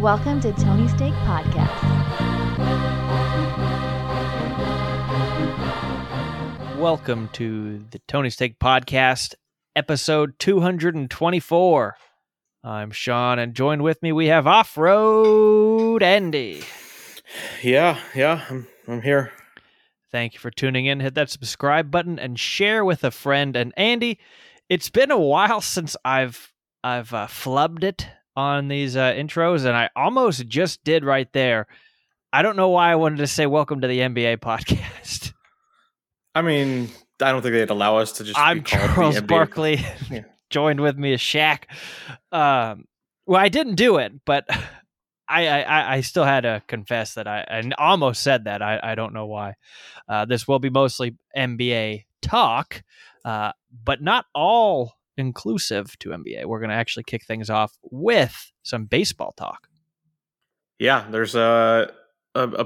Welcome to Tony's Take Podcast. Welcome to the Tony's Take Podcast, episode 224. I'm Sean, and joined with me, we have Off-Road Andy. Yeah, I'm here. Thank you for tuning in. Hit that subscribe button and share with a friend. And Andy, it's been a while since I've flubbed it on these intros, and I almost just did right there. I don't know why I wanted to say welcome to the NBA podcast. I mean, I don't think they'd allow us to just. I'm Charles Barkley. Yeah. Joined with me is Shaq. Well, I didn't do it, but I still had to confess that I almost said that. I don't know why. This will be mostly NBA talk, but not all inclusive to NBA. We're going to actually kick things off with some baseball talk. Yeah, there's a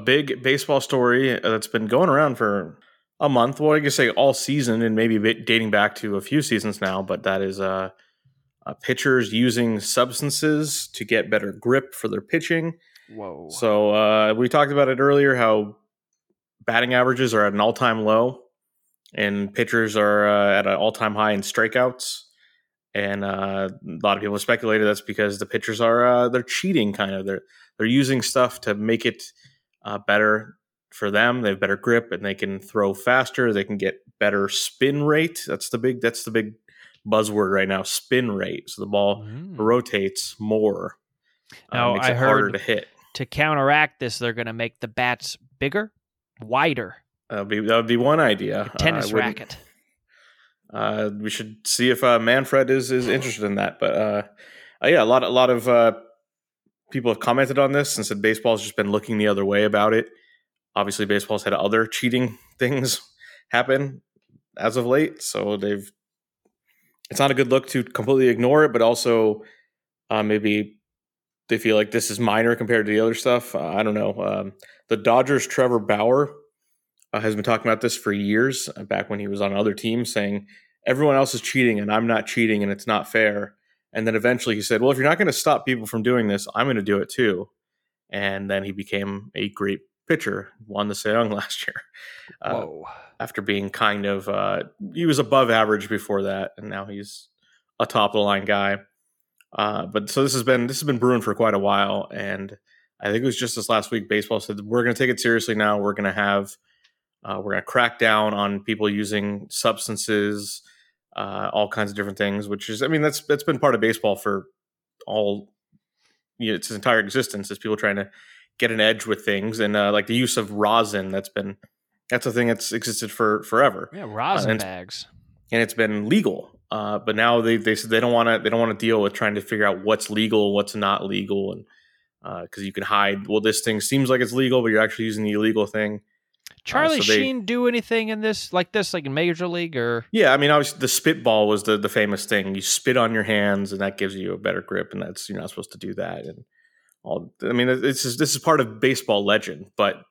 big baseball story that's been going around for a month. Well, I guess say all season and maybe dating back to a few seasons now, but that is pitchers using substances to get better grip for their pitching. Whoa. So we talked about it earlier, how batting averages are at an all-time low and pitchers are at an all-time high in strikeouts. And a lot of people speculated that's because the pitchers are they're cheating, kind of. They're using stuff to make it better for them. They have better grip and they can throw faster. They can get better spin rate. That's the big buzzword right now. Spin rate. So the ball rotates more. Now, makes it harder to hit. To counteract this, they're going to make the bats bigger, wider. That would be one idea. Like a tennis racket. We should see if Manfred is interested in that. But yeah, a lot of people have commented on this and said baseball's just been looking the other way about it. Obviously, baseball's had other cheating things happen as of late, so it's not a good look to completely ignore it, but also maybe they feel like this is minor compared to the other stuff. I don't know. The Dodgers' Trevor Bauer has been talking about this for years, back when he was on other teams, saying everyone else is cheating and I'm not cheating and it's not fair. And then eventually he said, well, if you're not going to stop people from doing this, I'm going to do it too. And then he became a great pitcher, won the Cy Young last year. After being kind of he was above average before that, and now he's a top of the line guy. But so this has been brewing for quite a while, and I think it was just this last week baseball said we're going to take it seriously now. We're going to have we're going to crack down on people using substances, all kinds of different things. Which is, I mean, that's been part of baseball for all its entire existence, is people trying to get an edge with things, and like the use of rosin, that's a thing that's existed for forever. Yeah, rosin bags, and it's been legal. But now they said they don't want to deal with trying to figure out what's legal, what's not legal, and because you can hide. Well, this thing seems like it's legal, but you're actually using the illegal thing. Charlie Sheen do anything in this, like in Major League or? Yeah, I mean, obviously the spitball was the famous thing. You spit on your hands, and that gives you a better grip, and that's you're not supposed to do that. And I mean, this is part of baseball legend, but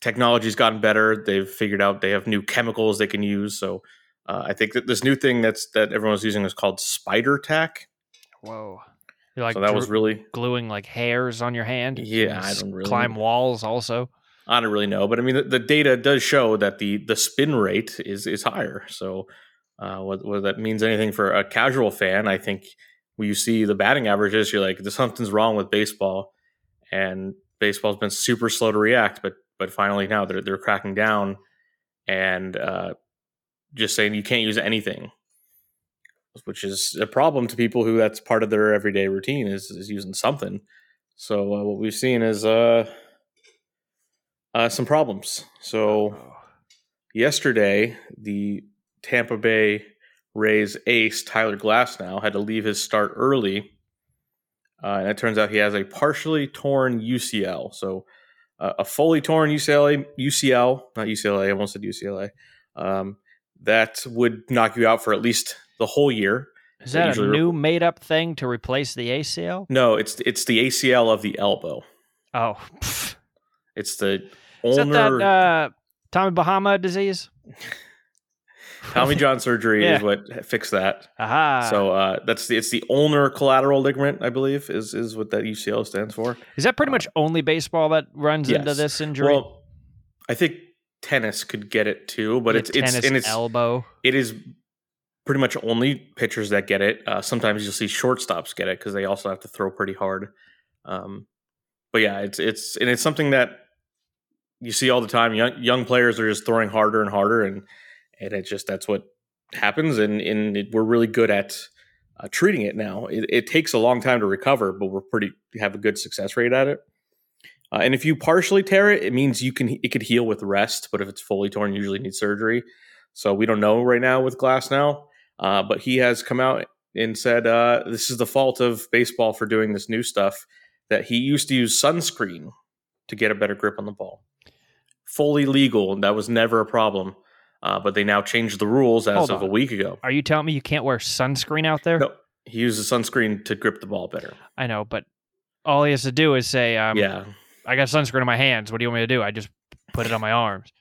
technology's gotten better. They've figured out they have new chemicals they can use. So I think that this new thing that everyone's using is called Spider Tack. Whoa! You're like, so that was really gluing like hairs on your hand. Yeah, I don't really climb walls. Also, I don't really know, but I mean, the data does show that the spin rate is higher. So whether that means anything for a casual fan, I think. When you see the batting averages, you're like, something's wrong with baseball, and baseball's been super slow to react, but finally now they're cracking down and just saying you can't use anything, which is a problem to people who that's part of their everyday routine is using something. So what we've seen is some problems. So yesterday, the Tampa Bay Rays ace Tyler Glasnow had to leave his start early, and it turns out he has a partially torn UCL. So a fully torn UCL, not UCLA. I almost said UCLA. That would knock you out for at least the whole year. Is that a new made-up thing to replace the ACL? No, it's the ACL of the elbow. Oh, it's the ulnar. Is that Tommy Bahama disease? Tommy John surgery is what fixed that. Aha. So it's the ulnar collateral ligament, I believe, is what that UCL stands for. Is that pretty much only baseball that runs into this injury? Well, I think tennis could get it too, but it's elbow. It is pretty much only pitchers that get it. Sometimes you'll see shortstops get it because they also have to throw pretty hard. But yeah, it's something that you see all the time. Young players are just throwing harder and harder, and it just that's what happens. And we're really good at treating it now. It takes a long time to recover, but we have a good success rate at it. And if you partially tear it, it means it could heal with rest. But if it's fully torn, you usually need surgery. So we don't know right now with Glasnow, but he has come out and said this is the fault of baseball for doing this new stuff. That he used to use sunscreen to get a better grip on the ball. Fully legal, and that was never a problem. But they now changed the rules as of a week ago. Are you telling me you can't wear sunscreen out there? No, he uses sunscreen to grip the ball better. I know, but all he has to do is say, I got sunscreen on my hands. What do you want me to do? I just put it on my arms.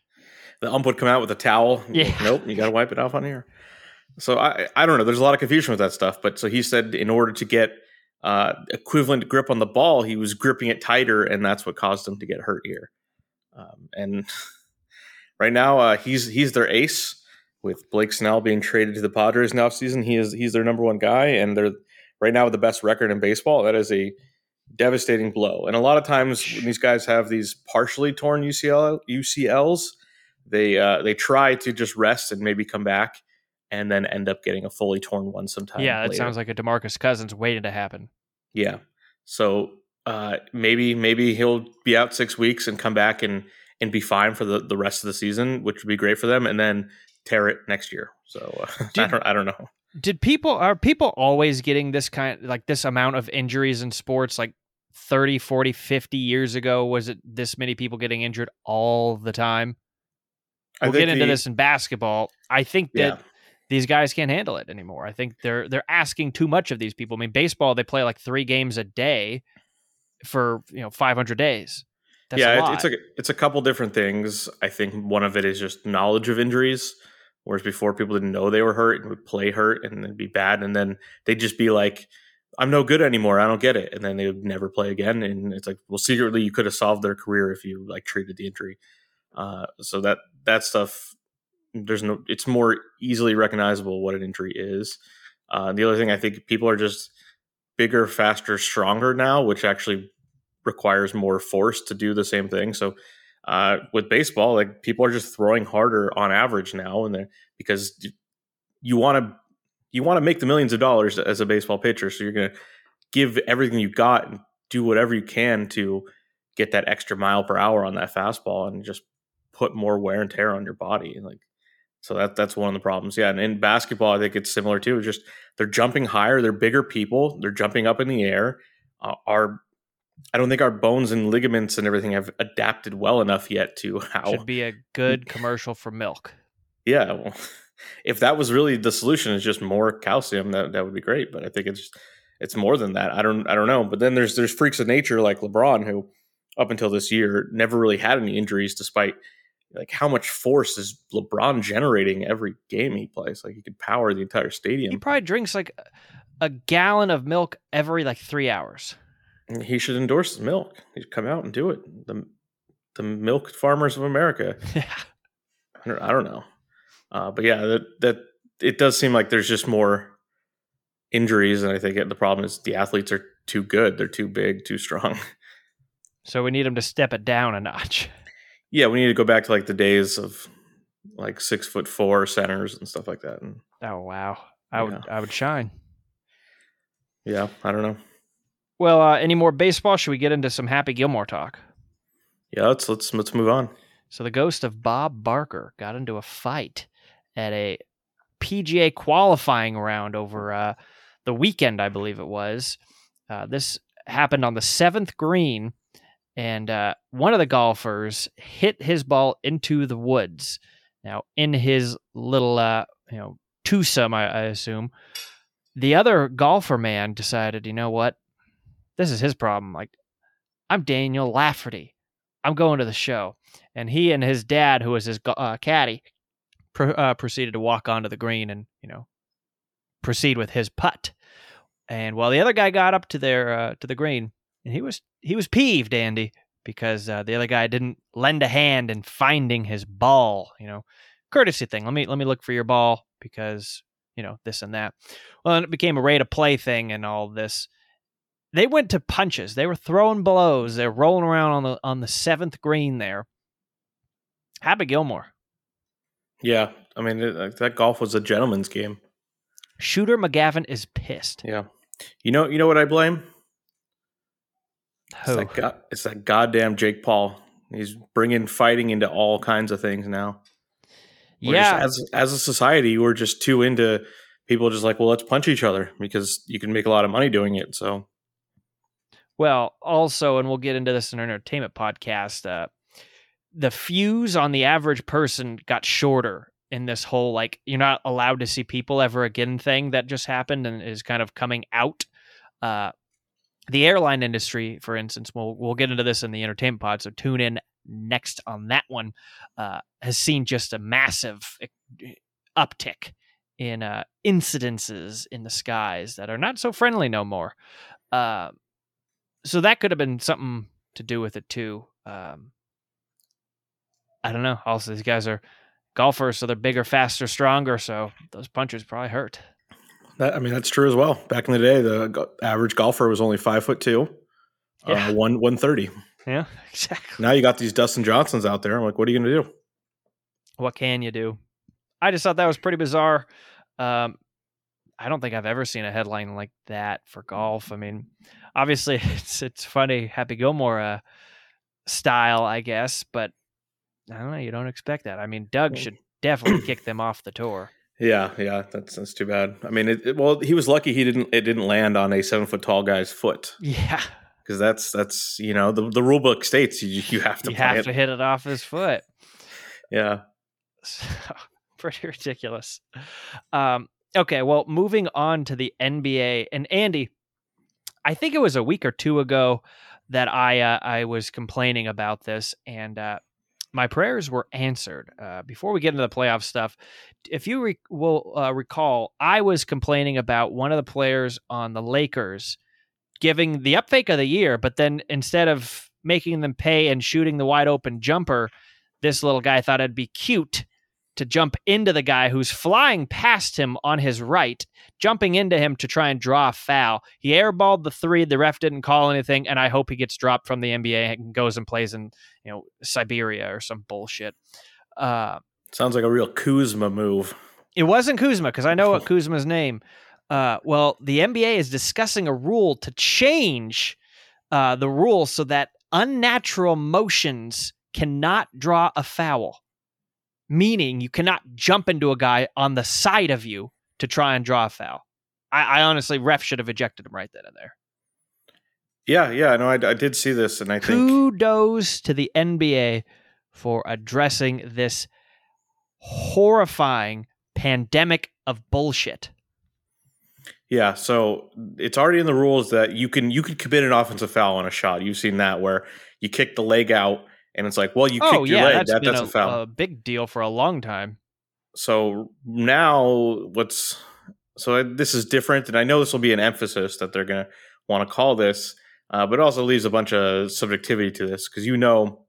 The ump would come out with a towel. Yeah. Nope, you got to wipe it off on here. So I don't know. There's a lot of confusion with that stuff. But so he said in order to get equivalent grip on the ball, he was gripping it tighter, and that's what caused him to get hurt here. And right now, he's their ace, with Blake Snell being traded to the Padres in the offseason. He's their number one guy, and they're right now with the best record in baseball. That is a devastating blow. And a lot of times when these guys have these partially torn UCLs, they try to just rest and maybe come back, and then end up getting a fully torn one sometime. Yeah, that sounds like a DeMarcus Cousins waiting to happen. Yeah. So maybe he'll be out 6 weeks and come back and be fine for the rest of the season, which would be great for them, and then tear it next year. So I don't know. Are people always getting this this amount of injuries in sports? Like 30, 40, 50 years ago, was it this many people getting injured all the time? We'll get into this in basketball. I think that these guys can't handle it anymore. I think they're asking too much of these people. I mean, baseball, they play like 3 games a day for 500 days. That's a lot. It's a couple different things. I think one of it is just knowledge of injuries, whereas before people didn't know they were hurt and would play hurt and it'd be bad, and then they'd just be like, "I'm no good anymore. I don't get it," and then they would never play again. And it's like, well, secretly you could have solved their career if you treated the injury. So that stuff. It's more easily recognizable what an injury is. The other thing, I think people are just bigger, faster, stronger now, which actually requires more force to do the same thing. So with baseball, like people are just throwing harder on average now, and because you want to make the millions of dollars as a baseball pitcher, so you're going to give everything you got and do whatever you can to get that extra mile per hour on that fastball and just put more wear and tear on your body, and so that's one of the problems. Yeah, and in basketball, I think it's similar too. It's just they're jumping higher, they're bigger people, they're jumping up in the air. I don't think our bones and ligaments and everything have adapted well enough yet to how. Should be a good commercial for milk. Yeah, well, if that was really the solution, is just more calcium, that would be great. But I think it's more than that. I don't know. But then there's freaks of nature like LeBron, who up until this year never really had any injuries, despite. Like how much force is LeBron generating every game he plays? Like he could power the entire stadium. He probably drinks like a gallon of milk every 3 hours. He should endorse his milk. He should come out and do it. The milk farmers of America. Yeah. I don't know. But yeah, that it does seem like there's just more injuries. And I think the problem is the athletes are too good. They're too big, too strong. So we need them to step it down a notch. Yeah, we need to go back to the days of 6'4" centers and stuff like that. And, oh wow, I would shine. Yeah, I don't know. Well, any more baseball? Should we get into some Happy Gilmore talk? Yeah, let's move on. So the ghost of Bob Barker got into a fight at a PGA qualifying round over the weekend, I believe it was. This happened on the 7th green. And one of the golfers hit his ball into the woods. Now, in his little, twosome, I assume, the other golfer man decided, you know what? This is his problem. I'm Daniel Lafferty. I'm going to the show. And he and his dad, who was his caddy, proceeded to walk onto the green and, you know, proceed with his putt. And while the other guy got up to their to the green, and he was peeved, Andy, because the other guy didn't lend a hand in finding his ball. You know, courtesy thing. Let me look for your ball because, you know, this and that. Well, and it became a rate of play thing and all this. They went to punches. They were throwing blows. They're rolling around on the seventh green there. Happy Gilmore. Yeah, I mean that golf was a gentleman's game. Shooter McGavin is pissed. Yeah, you know what I blame? Who? It's that goddamn Jake Paul. He's bringing fighting into all kinds of things now. We're as a society, we're just too into people just like, well, let's punch each other because you can make a lot of money doing it. So, well, also, and we'll get into this in our entertainment podcast. The fuse on the average person got shorter in this whole, like, you're not allowed to see people ever again thing that just happened and is kind of coming out. The airline industry, for instance, we'll get into this in the entertainment pod, so tune in next on that one, has seen just a massive uptick in incidences in the skies that are not so friendly no more. So that could have been something to do with it too. I don't know. Also, these guys are golfers, so they're bigger, faster, stronger. So those punches probably hurt. That's true as well. Back in the day, the average golfer was only 5'2", 130. Yeah, exactly. Now you got these Dustin Johnsons out there. I'm like, what are you going to do? What can you do? I just thought that was pretty bizarre. I don't think I've ever seen a headline like that for golf. I mean, obviously it's funny, Happy Gilmore style, I guess, but I don't know. You don't expect that. I mean, Doug should definitely kick them off the tour. Yeah, that's too bad. I mean, he was lucky it didn't land on a 7-foot tall guy's foot. Yeah, because that's you know the rule book states you have to you have to hit it off his foot. Yeah, so, pretty ridiculous. Okay, well, moving on to the NBA, and Andy, I think it was a week or two ago that I was complaining about this and. My prayers were answered. Before we get into the playoff stuff, if you will recall, I was complaining about one of the players on the Lakers giving the upfake of the year, but then instead of making them pay and shooting the wide open jumper, this little guy thought it'd be cute to jump into the guy who's flying past him on his right, jumping into him to try and draw a foul. He airballed the three. The ref didn't call anything, and I hope he gets dropped from the NBA and goes and plays in, you know, Siberia or some bullshit. Sounds like a real Kuzma move. It wasn't Kuzma, because I know what Kuzma's name. Well, the NBA is discussing a rule to change the rule so that unnatural motions cannot draw a foul. Meaning you cannot jump into a guy on the side of you to try and draw a foul. I honestly, ref should have ejected him right then and there. Yeah, no, I did see this, and I think kudos to the NBA for addressing this horrifying pandemic of bullshit. Yeah, so it's already in the rules that you could commit an offensive foul on a shot. You've seen that where you kick the leg out. And it's like, well, you kicked your leg. That's a foul. A big deal for a long time. So now this is different. And I know this will be an emphasis that they're going to want to call this, but it also leaves a bunch of subjectivity to this. Because, you know,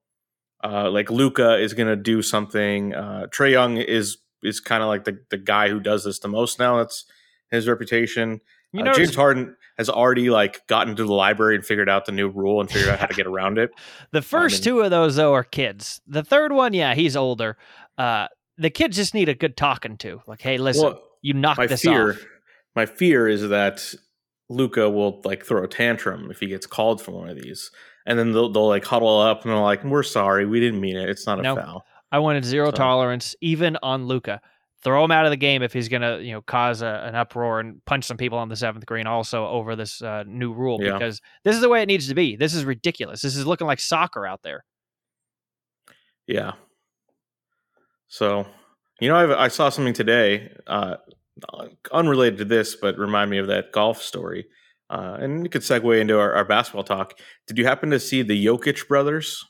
like Luka is going to do something. Trae Young is kind of like the guy who does this the most now. That's his reputation. You know, James Harden has already like gotten to the library and figured out the new rule and figured out how to get around it. The first two of those, though, are kids. The third one, yeah, he's older. The kids just need a good talking to. Like, hey, listen, you knock this off. My fear is that Luka will like throw a tantrum if he gets called for one of these. And then they'll like huddle up and they're like, we're sorry. We didn't mean it. It's not a foul. I wanted zero tolerance, even on Luka. Throw him out of the game if he's going to, you know, cause an uproar and punch some people on the seventh green also over this new rule, because this is the way it needs to be. This is ridiculous. This is looking like soccer out there. Yeah. So, you know, I saw something today unrelated to this, but remind me of that golf story. And it could segue into our basketball talk. Did you happen to see the Jokic brothers?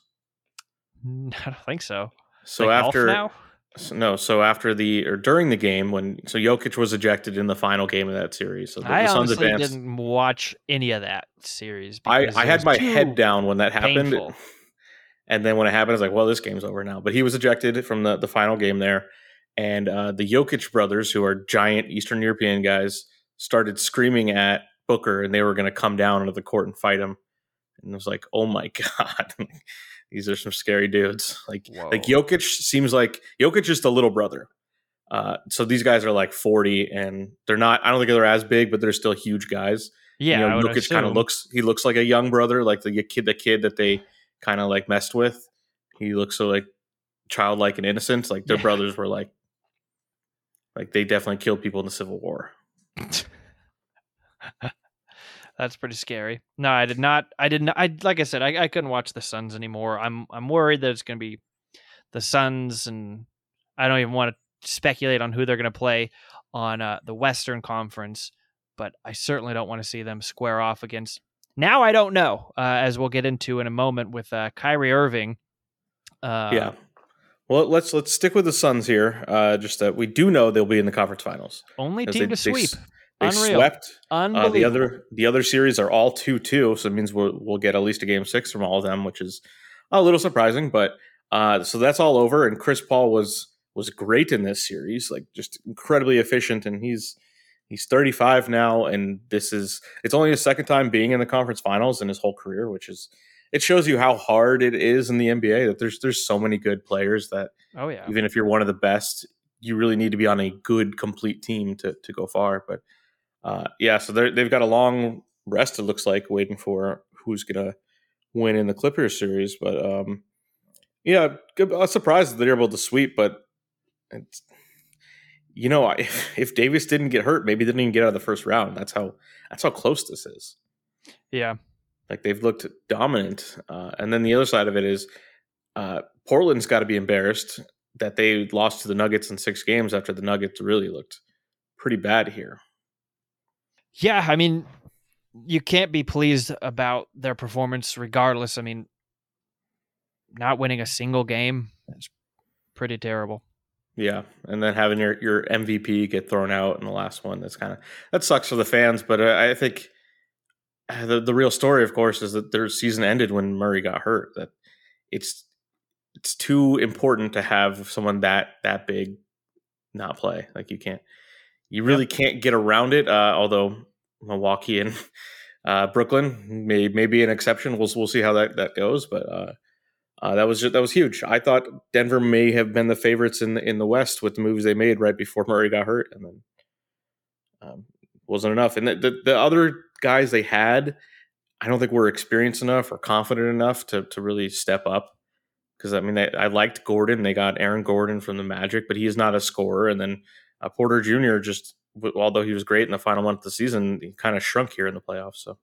I don't think so. So after now? So after during the game when Jokic was ejected in the final game of that series. So the Suns advanced. Didn't watch any of that series. I had my head down when that happened. Painful. And then when it happened, I was like, well, this game's over now. But he was ejected from the final game there. And the Jokic brothers, who are giant Eastern European guys, started screaming at Booker, and they were going to come down onto the court and fight him. And I was like, oh my God. These are some scary dudes. Like Jokic seems like Jokic is the little brother. So these guys are like 40 and they're not, I don't think they're as big, but they're still huge guys. Yeah. You know, Jokic kind of looks like a young brother, like the kid that they kind of like messed with. He looks so like childlike and innocent. Like their brothers were like they definitely killed people in the Civil War. That's pretty scary. No, I did not. Like I said, I couldn't watch the Suns anymore. I'm worried that it's going to be the Suns, and I don't even want to speculate on who they're going to play on the Western Conference. But I certainly don't want to see them square off against. Now I don't know, as we'll get into in a moment with Kyrie Irving. Yeah. Well, let's stick with the Suns here. Just that we do know they'll be in the conference finals. Only team to sweep. They swept. The other series are all 2-2, so it means we'll get at least a game 6 from all of them, which is a little surprising. But so that's all over. And Chris Paul was great in this series, like just incredibly efficient. And he's 35 now, and it's only his second time being in the conference finals in his whole career, which is it shows you how hard it is in the NBA that there's so many good players that even if you're one of the best, you really need to be on a good complete team to go far, but. So they've got a long rest, it looks like, waiting for who's going to win in the Clippers series. But, I'm surprised that they're able to sweep. But, it's, if Davis didn't get hurt, maybe they didn't even get out of the first round. That's how close this is. Yeah. Like, they've looked dominant. And then the other side of it is Portland's got to be embarrassed that they lost to the Nuggets in 6 games after the Nuggets really looked pretty bad here. Yeah, I mean, you can't be pleased about their performance regardless. I mean, not winning a single game is pretty terrible. Yeah, and then having your MVP get thrown out in the last one, that sucks for the fans. But I think the real story, of course, is that their season ended when Murray got hurt. That it's too important to have someone that big not play. Like you can't. You really can't get around it, although Milwaukee and Brooklyn may be an exception. We'll see how that goes, but that was huge. I thought Denver may have been the favorites in the West with the moves they made right before Murray got hurt, and then wasn't enough. And the other guys they had, I don't think were experienced enough or confident enough to really step up. Because I mean, I liked Gordon. They got Aaron Gordon from the Magic, but he is not a scorer, and then. Porter Jr. just, although he was great in the final month of the season, he kind of shrunk here in the playoffs. So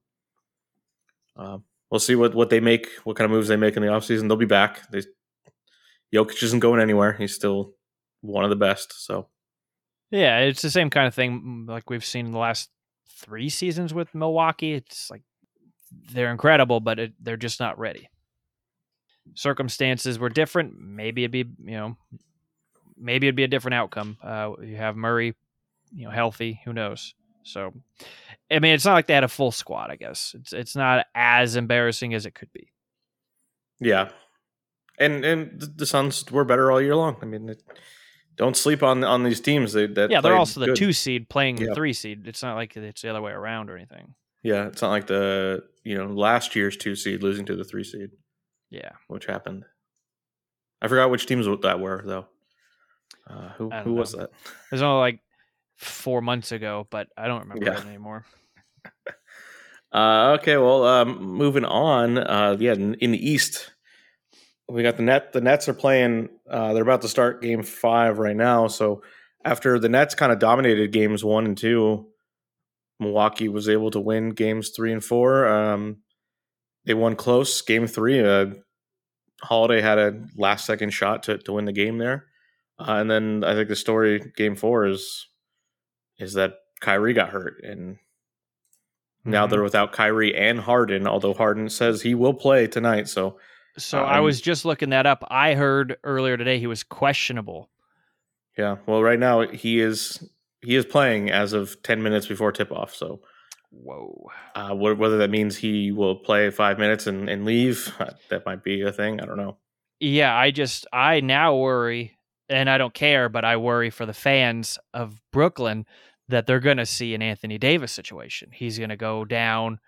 we'll see what kind of moves they make in the offseason. They'll be back. Jokic isn't going anywhere. He's still one of the best. So yeah, it's the same kind of thing like we've seen the last 3 seasons with Milwaukee. It's like they're incredible, but they're just not ready. Circumstances were different. Maybe it'd be, maybe it'd be a different outcome. You have Murray, healthy. Who knows? So, I mean, it's not like they had a full squad. I guess it's not as embarrassing as it could be. Yeah, and the Suns were better all year long. I mean, don't sleep on these teams. They're also the 2 seed playing the 3 seed. It's not like it's the other way around or anything. Yeah, it's not like the last year's 2 seed losing to the 3 seed. Yeah, which happened. I forgot which teams that were though. Who was that? It was only like 4 months ago, but I don't remember it anymore. Okay, well, moving on. In the East, we got the Nets are playing. They're about to start Game 5 right now. So after the Nets kind of dominated Games 1 and 2, Milwaukee was able to win Games 3 and 4. They won close. Game 3, Holiday had a last-second shot to win the game there. And then I think the story Game 4 is that Kyrie got hurt, and now they're without Kyrie and Harden. Although Harden says he will play tonight, so I was just looking that up. I heard earlier today he was questionable. Yeah. Well, right now he is playing as of 10 minutes before tip off. So, whoa. Whether that means he will play 5 minutes and leave, that might be a thing. I don't know. Yeah, I now worry, and I don't care, but I worry for the fans of Brooklyn that they're going to see an Anthony Davis situation. He's going to go down,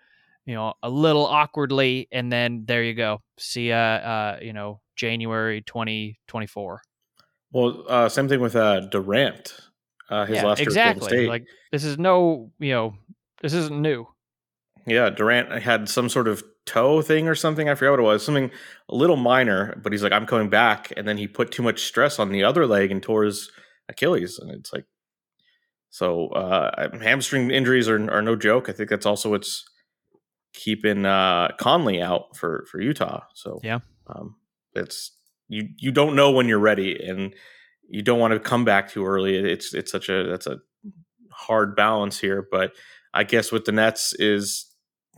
a little awkwardly, and then there you go. See, January 2024. Well, same thing with Durant. His last year exactly. At Golden State. Like this is this isn't new. Yeah, Durant had some sort of toe thing or something. I forgot what it was. Something a little minor, but he's like, I'm coming back, and then he put too much stress on the other leg and tore his Achilles, and it's like, so hamstring injuries are no joke. I think that's also what's keeping Conley out for Utah. So yeah, it's you don't know when you're ready, and you don't want to come back too early. It's that's a hard balance here. But I guess with the Nets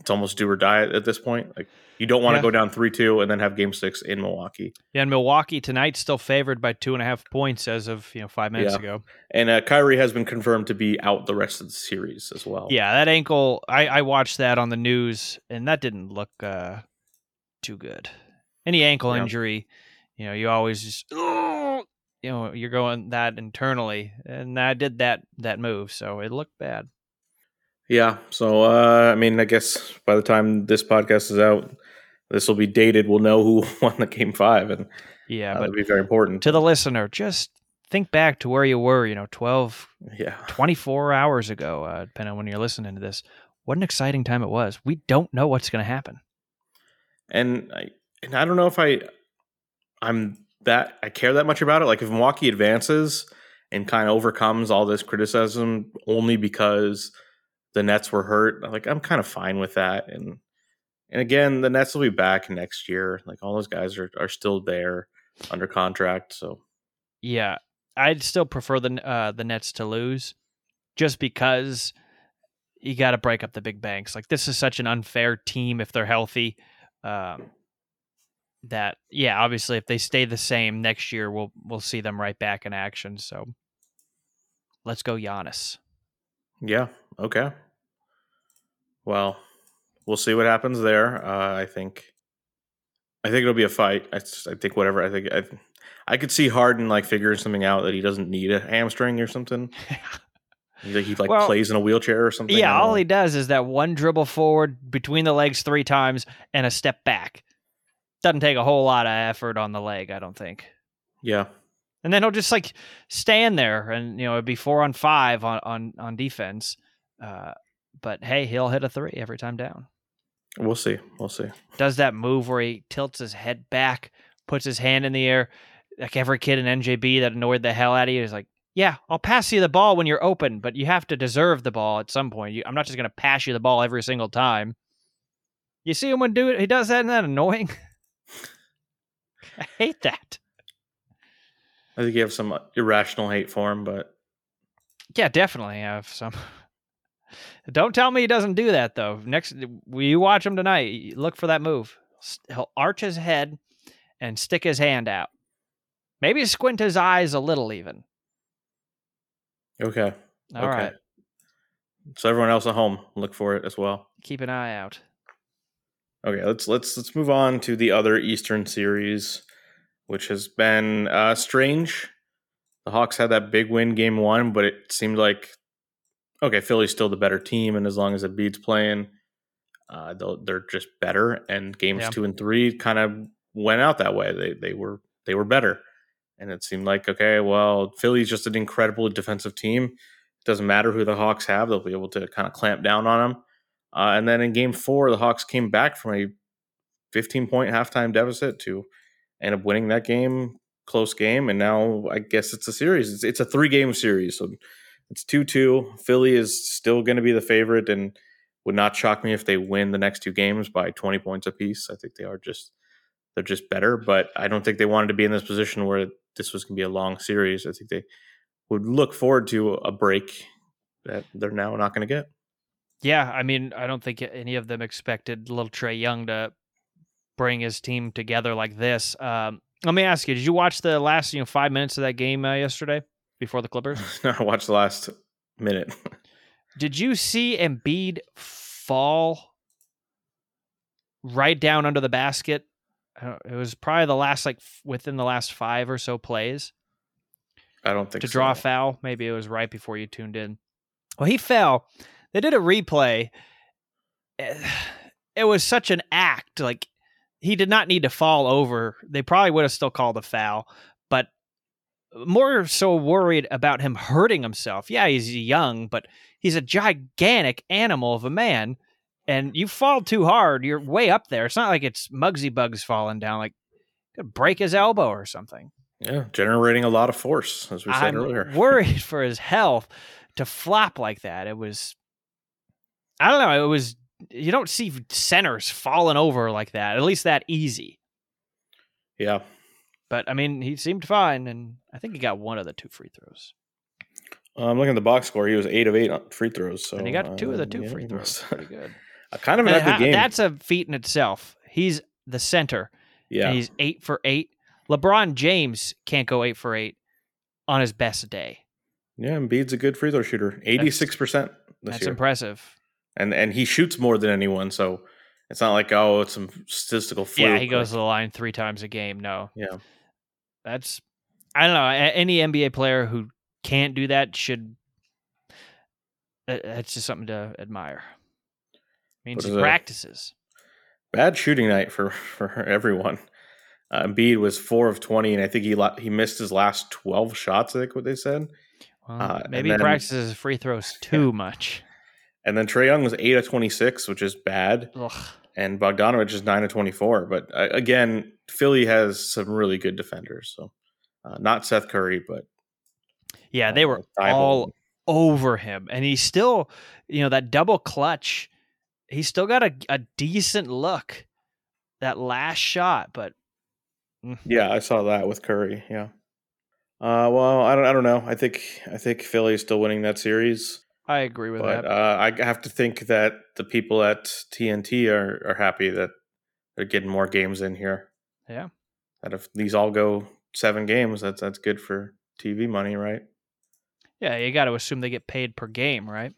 it's almost do or die at this point. Like you don't want to go down 3-2 and then have Game 6 in Milwaukee. Yeah, and Milwaukee tonight's still favored by 2.5 points as of 5 minutes ago. And Kyrie has been confirmed to be out the rest of the series as well. Yeah, that ankle. I watched that on the news, and that didn't look too good. Any ankle injury, you always just you're going that internally, and I did that move, so it looked bad. Yeah, so I guess by the time this podcast is out, this will be dated. We'll know who won the Game 5, and that'll be very important to the listener. Just think back to where you were, 24 hours ago, depending on when you're listening to this. What an exciting time it was! We don't know what's going to happen, and I don't know if I care that much about it. Like if Milwaukee advances and kind of overcomes all this criticism only because the Nets were hurt, like I'm kind of fine with that. And again, the Nets will be back next year. Like all those guys are still there under contract. So yeah, I'd still prefer the Nets to lose, just because you got to break up the big banks. Like this is such an unfair team if they're healthy. Obviously if they stay the same next year, we'll see them right back in action. So let's go Giannis. Yeah. Okay. Well, we'll see what happens there. I think it'll be a fight. I could see Harden like figuring something out that he doesn't need a hamstring or something. He plays in a wheelchair or something. Yeah, all he does is that one dribble forward between the legs 3 times and a step back. Doesn't take a whole lot of effort on the leg, I don't think. Yeah. And then he'll just like stand there, and it'd be 4-on-5 on defense. But hey, he'll hit a 3 every time down. We'll see. Does that move where he tilts his head back, puts his hand in the air, like every kid in NJB that annoyed the hell out of you is like, yeah, I'll pass you the ball when you're open, but you have to deserve the ball at some point. I'm not just gonna pass you the ball every single time. You see him when he does that, isn't that annoying? I hate that. I think you have some irrational hate for him, but yeah, definitely have some. Don't tell me he doesn't do that though. Next, you watch him tonight. Look for that move. He'll arch his head and stick his hand out. Maybe squint his eyes a little even. Okay. All right. So everyone else at home, look for it as well. Keep an eye out. Okay, let's move on to the other Eastern series, which has been strange. The Hawks had that big win Game 1, but it seemed like, okay, Philly's still the better team, and as long as Embiid's playing, they're just better. And games 2 and 3 kind of went out that way. They were better, and it seemed like, okay, well, Philly's just an incredible defensive team. It doesn't matter who the Hawks have; they'll be able to kind of clamp down on them. And then in Game 4, the Hawks came back from a 15-point halftime deficit to end up winning that game, close game, and now I guess it's a series. It's a 3-game series, so it's 2-2. Philly is still going to be the favorite, and would not shock me if they win the next 2 games by 20 points apiece. I think they're just better, but I don't think they wanted to be in this position where this was going to be a long series. I think they would look forward to a break that they're now not going to get. Yeah, I mean, I don't think any of them expected little Trae Young to bring his team together like this. Let me ask you, did you watch the last 5 minutes of that game yesterday before the Clippers? No, I watched the last minute. Did you see Embiid fall right down under the basket? It was probably the last, like within the last five or so plays. I don't think so. To draw a foul. Maybe it was right before you tuned in. Well, he fell. They did a replay. It was such an act. Like, he did not need to fall over. They probably would have still called a foul, but more so worried about him hurting himself. Yeah, he's young, but he's a gigantic animal of a man. And you fall too hard, you're way up there. It's not like it's Muggsy Bugs falling down. Like, could break his elbow or something. Yeah, generating a lot of force, as we said earlier. I'm worried for his health to flop like that. It was, I don't know, it was, you don't see centers falling over like that, at least that easy. Yeah. But, I mean, he seemed fine, and I think he got one of the two free throws. I'm looking at the box score. He was 8 of 8 on free throws. So, and he got 2 of the 2 free throws. Pretty good. Kind of an epic game. That's a feat in itself. He's the center. Yeah. And he's 8 for 8. LeBron James can't go 8 for 8 on his best day. Yeah, Embiid's a good free throw shooter. 86% this year. That's impressive. And he shoots more than anyone, so it's not like, oh, it's some statistical fluke. Yeah, he goes to the line 3 times a game. No. Yeah. That's, I don't know, any NBA player who can't do that should, that's just something to admire. It means he practices. Bad shooting night for everyone. Embiid was 4 of 20, and I think he missed his last 12 shots, I think what they said. Well, maybe he practices his free throws too much. And then Trae Young was 8 of 26, which is bad. Ugh. And Bogdanovich is 9 of 24. But again, Philly has some really good defenders. So not Seth Curry, but yeah, they were all over him. And he still, that double clutch, he still got a decent look, that last shot. But yeah, I saw that with Curry. Yeah. Well, I don't know. I think Philly is still winning that series. I agree with that. I have to think that the people at TNT are happy that they're getting more games in here. Yeah. That if these all go 7 games, that's good for TV money, right? Yeah, you got to assume they get paid per game, right?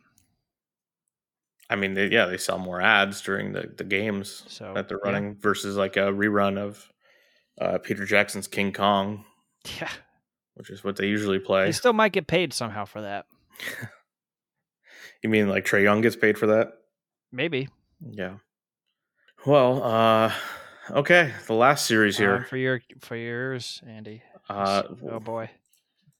I mean, they sell more ads during the games that they're running versus like a rerun of Peter Jackson's King Kong. Yeah. Which is what they usually play. They still might get paid somehow for that. You mean like Trae Young gets paid for that? Maybe. Yeah. Well, okay. The last series here for yours, Andy. Oh boy.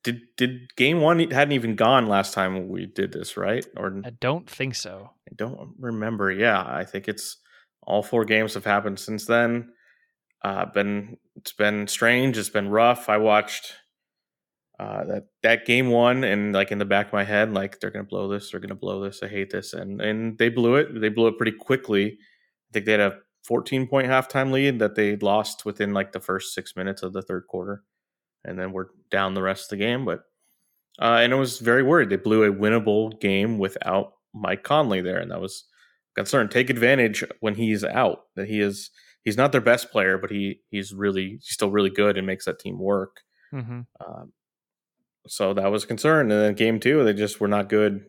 Did game 1 hadn't even gone last time we did this, right? Or I don't think so. I don't remember. Yeah, I think it's all 4 games have happened since then. It's been strange. It's been rough. I watched that game 1 and like in the back of my head, like they're going to blow this. I hate this. And they blew it. They blew it pretty quickly. I think they had a 14-point halftime lead that they lost within like the first 6 minutes of the third quarter. And then we're down the rest of the game. But, and I was very worried. They blew a winnable game without Mike Conley there. And that was concerned. Take advantage when he's out, that he's not their best player, but he's still really good and makes that team work. Mm-hmm. So that was a concern. And then game 2, they just were not good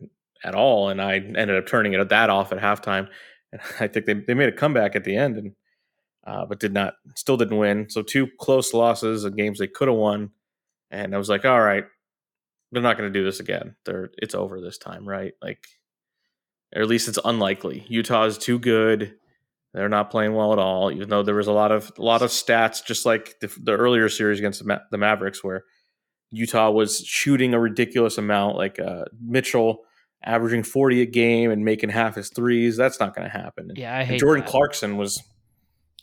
at all. And I ended up turning it that off at halftime. And I think they made a comeback at the end, and but still didn't win. So 2 close losses in games they could have won. And I was like, all right, they're not going to do this again. It's over this time, right? Like, or at least it's unlikely. Utah's too good. They're not playing well at all. Even though there was a lot of stats, just like the earlier series against the Mavericks, where Utah was shooting a ridiculous amount, like Mitchell averaging 40 a game and making half his threes. That's not going to happen. Yeah, I hate that. Jordan Clarkson was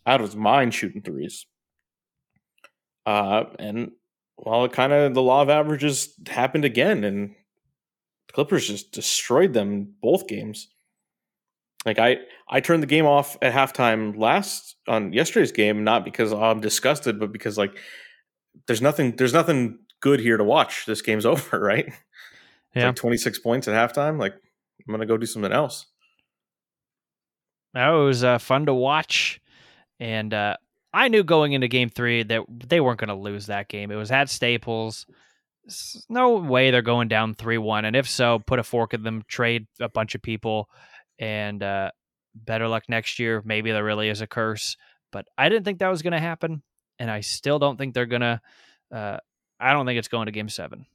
out of his mind shooting threes. And well, it kind of the law of averages happened again, and the Clippers just destroyed them in both games. Like I turned the game off at halftime on yesterday's game, not because I'm disgusted, but because like there's nothing good here to watch. This game's over, right? Yeah. It's like 26 points at halftime. Like, I'm going to go do something else. That was fun to watch. And I knew going into game 3 that they weren't going to lose that game. It was at Staples. there's no way they're going down 3-1. And if so, put a fork in them, trade a bunch of people, and better luck next year. Maybe there really is a curse. But I didn't think that was going to happen, and I still don't think they're going to I don't think it's going to Game 7.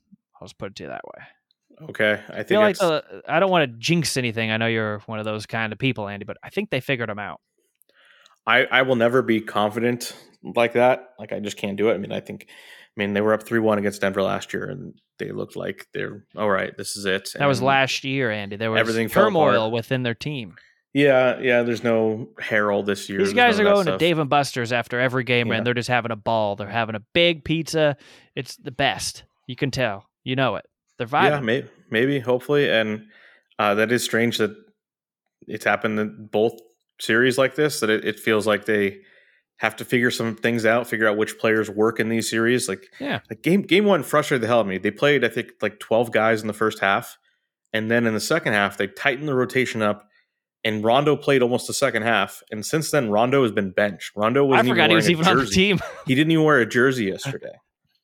I'll just put it to you that way. Okay. I think I don't want to jinx anything. I know you're one of those kind of people, Andy, but I think they figured them out. I will never be confident like that. Like, I just can't do it. I mean, they were up 3-1 against Denver last year, and they looked like they're all right. This is it. And that was last year, Andy. There was everything turmoil within their team. Yeah. There's no Herald this year. These guys are going to Dave and Buster's after every game, and they're just having a ball. They're having a big pizza. It's the best. You can tell. You know it. They're vibing. Yeah, maybe, hopefully. And that is strange that it's happened in both series like this, that it feels like they have to figure some things out, figure out which players work in these series. Like game one frustrated the hell out of me. They played, I think, like 12 guys in the first half. And then in the second half, they tightened the rotation up. And Rondo played almost the second half, and since then Rondo has been benched. I forgot he was even on the team. He didn't even wear a jersey yesterday,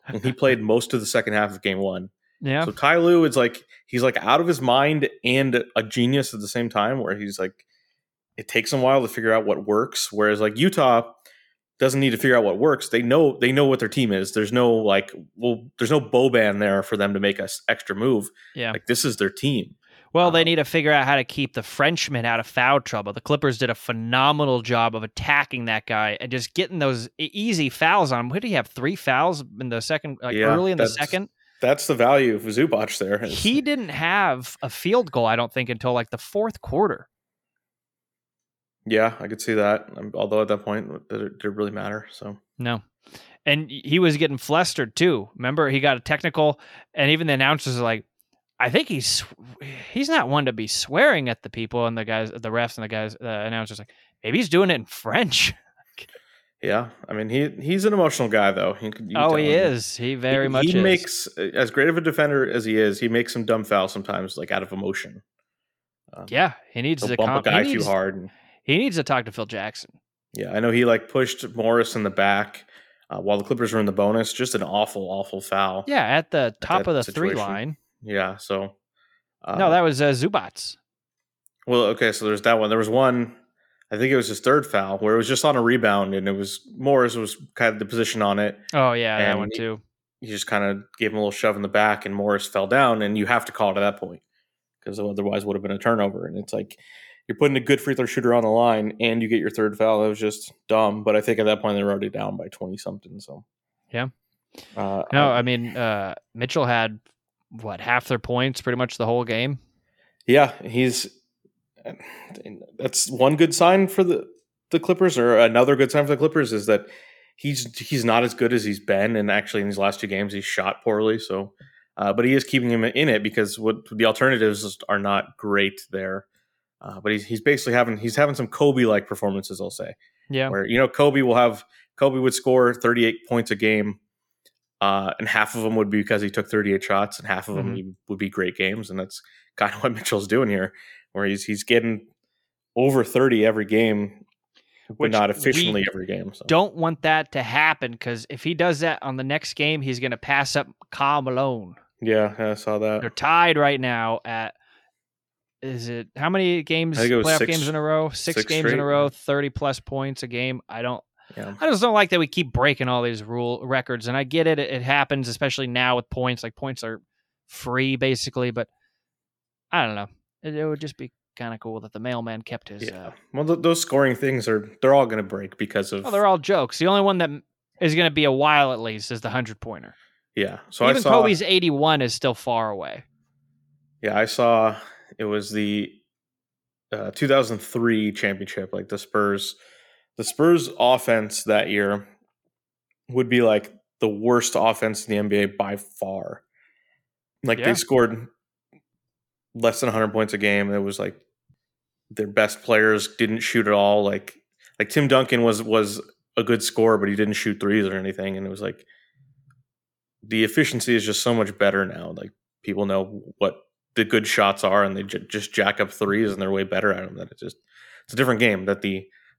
and he played most of the second half of Game One. Yeah. So Ty Lue is like he's out of his mind and a genius at the same time, where he's like, it takes him a while to figure out what works. Whereas like Utah doesn't need to figure out what works. They know what their team is. There's no Boban there for them to make an extra move. Yeah. Like, this is their team. Well, they need to figure out how to keep the Frenchman out of foul trouble. The Clippers did a phenomenal job of attacking that guy and just getting those easy fouls on him. What did he have? 3 fouls in the second, early in the second? That's the value of Zubac there. He didn't have a field goal, I don't think, until like the fourth quarter. Yeah, I could see that. Although at that point, did it really matter? So no. And he was getting flustered too. Remember, he got a technical, and even the announcers are like, I think he's not one to be swearing at the people and the guys, the refs and the guys, the announcers. Like, maybe he's doing it in French. Yeah, I mean he's an emotional guy though. He is. He very much. He makes, as great of a defender as he is, he makes some dumb fouls sometimes, like out of emotion. He needs to bump a guy too hard. He needs to talk to Phil Jackson. Yeah, I know he pushed Morris in the back while the Clippers were in the bonus. Just an awful foul. Yeah, at the top of the situation. 3 line. Yeah, so... no, that was Zubac's. Well, okay, so there's that one. There was one, I think it was his third foul, where it was just on a rebound, and it was Morris was kind of the position on it. Oh, yeah, that one too. He just kind of gave him a little shove in the back, and Morris fell down, and you have to call it at that point, because otherwise would have been a turnover. And it's like, you're putting a good free throw shooter on the line, and you get your third foul. That was just dumb, but I think at that point they were already down by 20-something, so... Yeah. Mitchell had... what, half their points pretty much the whole game? Yeah, that's one good sign for the Clippers, or another good sign for the Clippers is that he's not as good as he's been, and actually in these last 2 games he's shot poorly, so but he is keeping him in it, because what the alternatives are not great there. But he's basically having some Kobe-like performances, I'll say. Yeah. Where Kobe would score 38 points a game. And half of them would be because he took 38 shots, and half of them would be great games. And that's kind of what Mitchell's doing here, where he's getting over 30 every game, but not efficiently every game. So. Don't want that to happen, because if he does that on the next game, he's going to pass up Karl Malone. Yeah, I saw that. They're tied right now at, is it, how many games, playoff games in a row? Six games straight in a row, 30-plus points a game. Yeah. I just don't like that we keep breaking all these rule records, and I get it. It happens, especially now with points. Like, points are free, basically, but I don't know. It would just be kind of cool that the mailman kept his... Yeah. Well, those scoring things, they're all going to break because of... Oh, they're all jokes. The only one that is going to be a while, at least, is the 100-pointer. Yeah. So even Kobe's 81 is still far away. Yeah, I saw it was the 2003 championship, like the Spurs... The Spurs offense that year would be like the worst offense in the NBA by far. They scored less than 100 points a game. It was like their best players didn't shoot at all. Like Tim Duncan was a good scorer, but he didn't shoot threes or anything. And it was like the efficiency is just so much better now. Like, people know what the good shots are, and they just jack up threes, and they're way better at them. That it's a different game.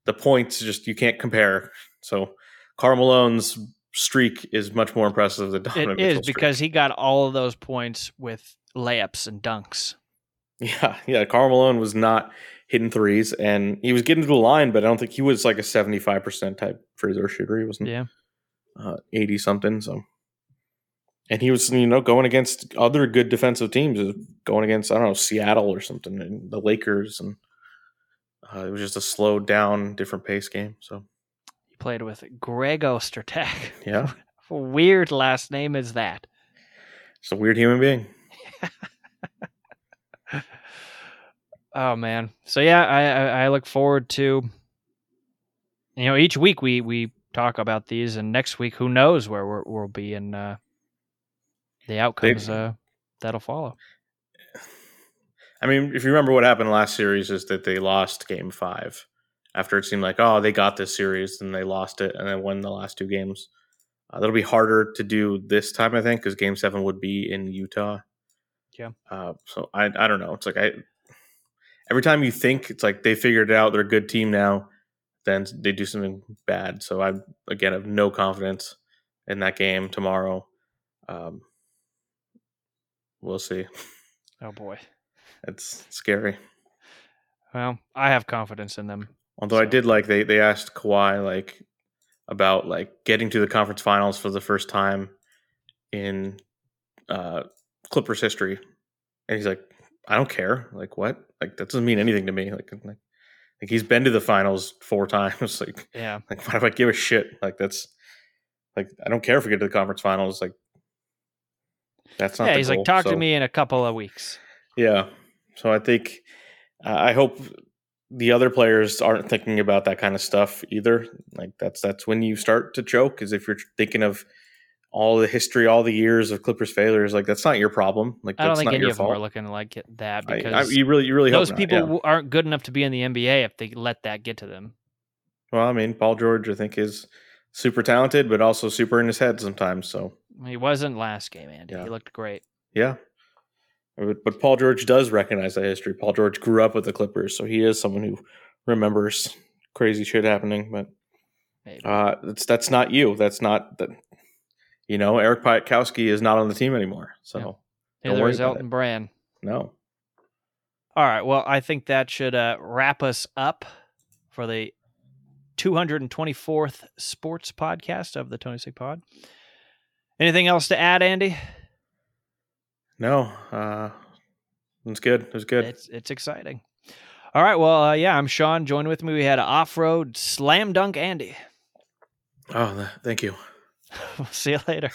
The points, just you can't compare. So Karl Malone's streak is much more impressive than Donovan Mitchell's streak. Because he got all of those points with layups and dunks. Yeah. Karl Malone was not hitting threes, and he was getting to the line, but I don't think he was like a 75% type free throw shooter. He wasn't 80 something. So, and he was, going against other good defensive teams, going against, Seattle or something, and the Lakers, and it was just a slowed down, different pace game. So he played with Greg Ostertag. Yeah. Weird last name is that. It's a weird human being. Oh man. So yeah, I look forward to, each week we talk about these, and next week, who knows where we'll be and the outcomes that'll follow. I mean, if you remember what happened last series is that they lost Game 5 after it seemed like, they got this series, and they lost it and then won the last two games. That'll be harder to do this time, I think, because Game 7 would be in Utah. Yeah. So I don't know. It's like every time you think it's like they figured it out, they're a good team now, then they do something bad. So I again have no confidence in that game tomorrow. We'll see. Oh boy, it's scary. Well, I have confidence in them. Although I did like they asked Kawhi about getting to the conference finals for the first time in Clippers history, and he's like, I don't care. Like, what? Like, that doesn't mean anything to me. Like he's been to the finals 4 times. Like, why do I give a shit? Like, that's like, I don't care if we get to the conference finals. Like, that's not. Yeah, he's goal, like, talk to me in a couple of weeks. Yeah. So I think I hope the other players aren't thinking about that kind of stuff either. Like, that's when you start to choke. Is if you're thinking of all the history, all the years of Clippers failures, like that's not your problem. Like, that's I don't think not any of them fault. Are looking like that because you really those hope people aren't good enough to be in the NBA if they let that get to them. Well, I mean, Paul George, I think, is super talented, but also super in his head sometimes. So he wasn't last game, Andy. Yeah. He looked great. Yeah, but Paul George does recognize that history. Paul George grew up with the Clippers, so he is someone who remembers crazy shit happening. But that's not you. That's not that. Eric Piatkowski is not on the team anymore. So yeah. Neither is Elton Brand. No. All right. Well, I think that should wrap us up for the 224th sports podcast of the Tony's Take Pod. Anything else to add, Andy? No. It's good. It's exciting. All right. Well, I'm Sean. Join with me. We had an off-road slam dunk, Andy. Oh, thank you. We'll see you later.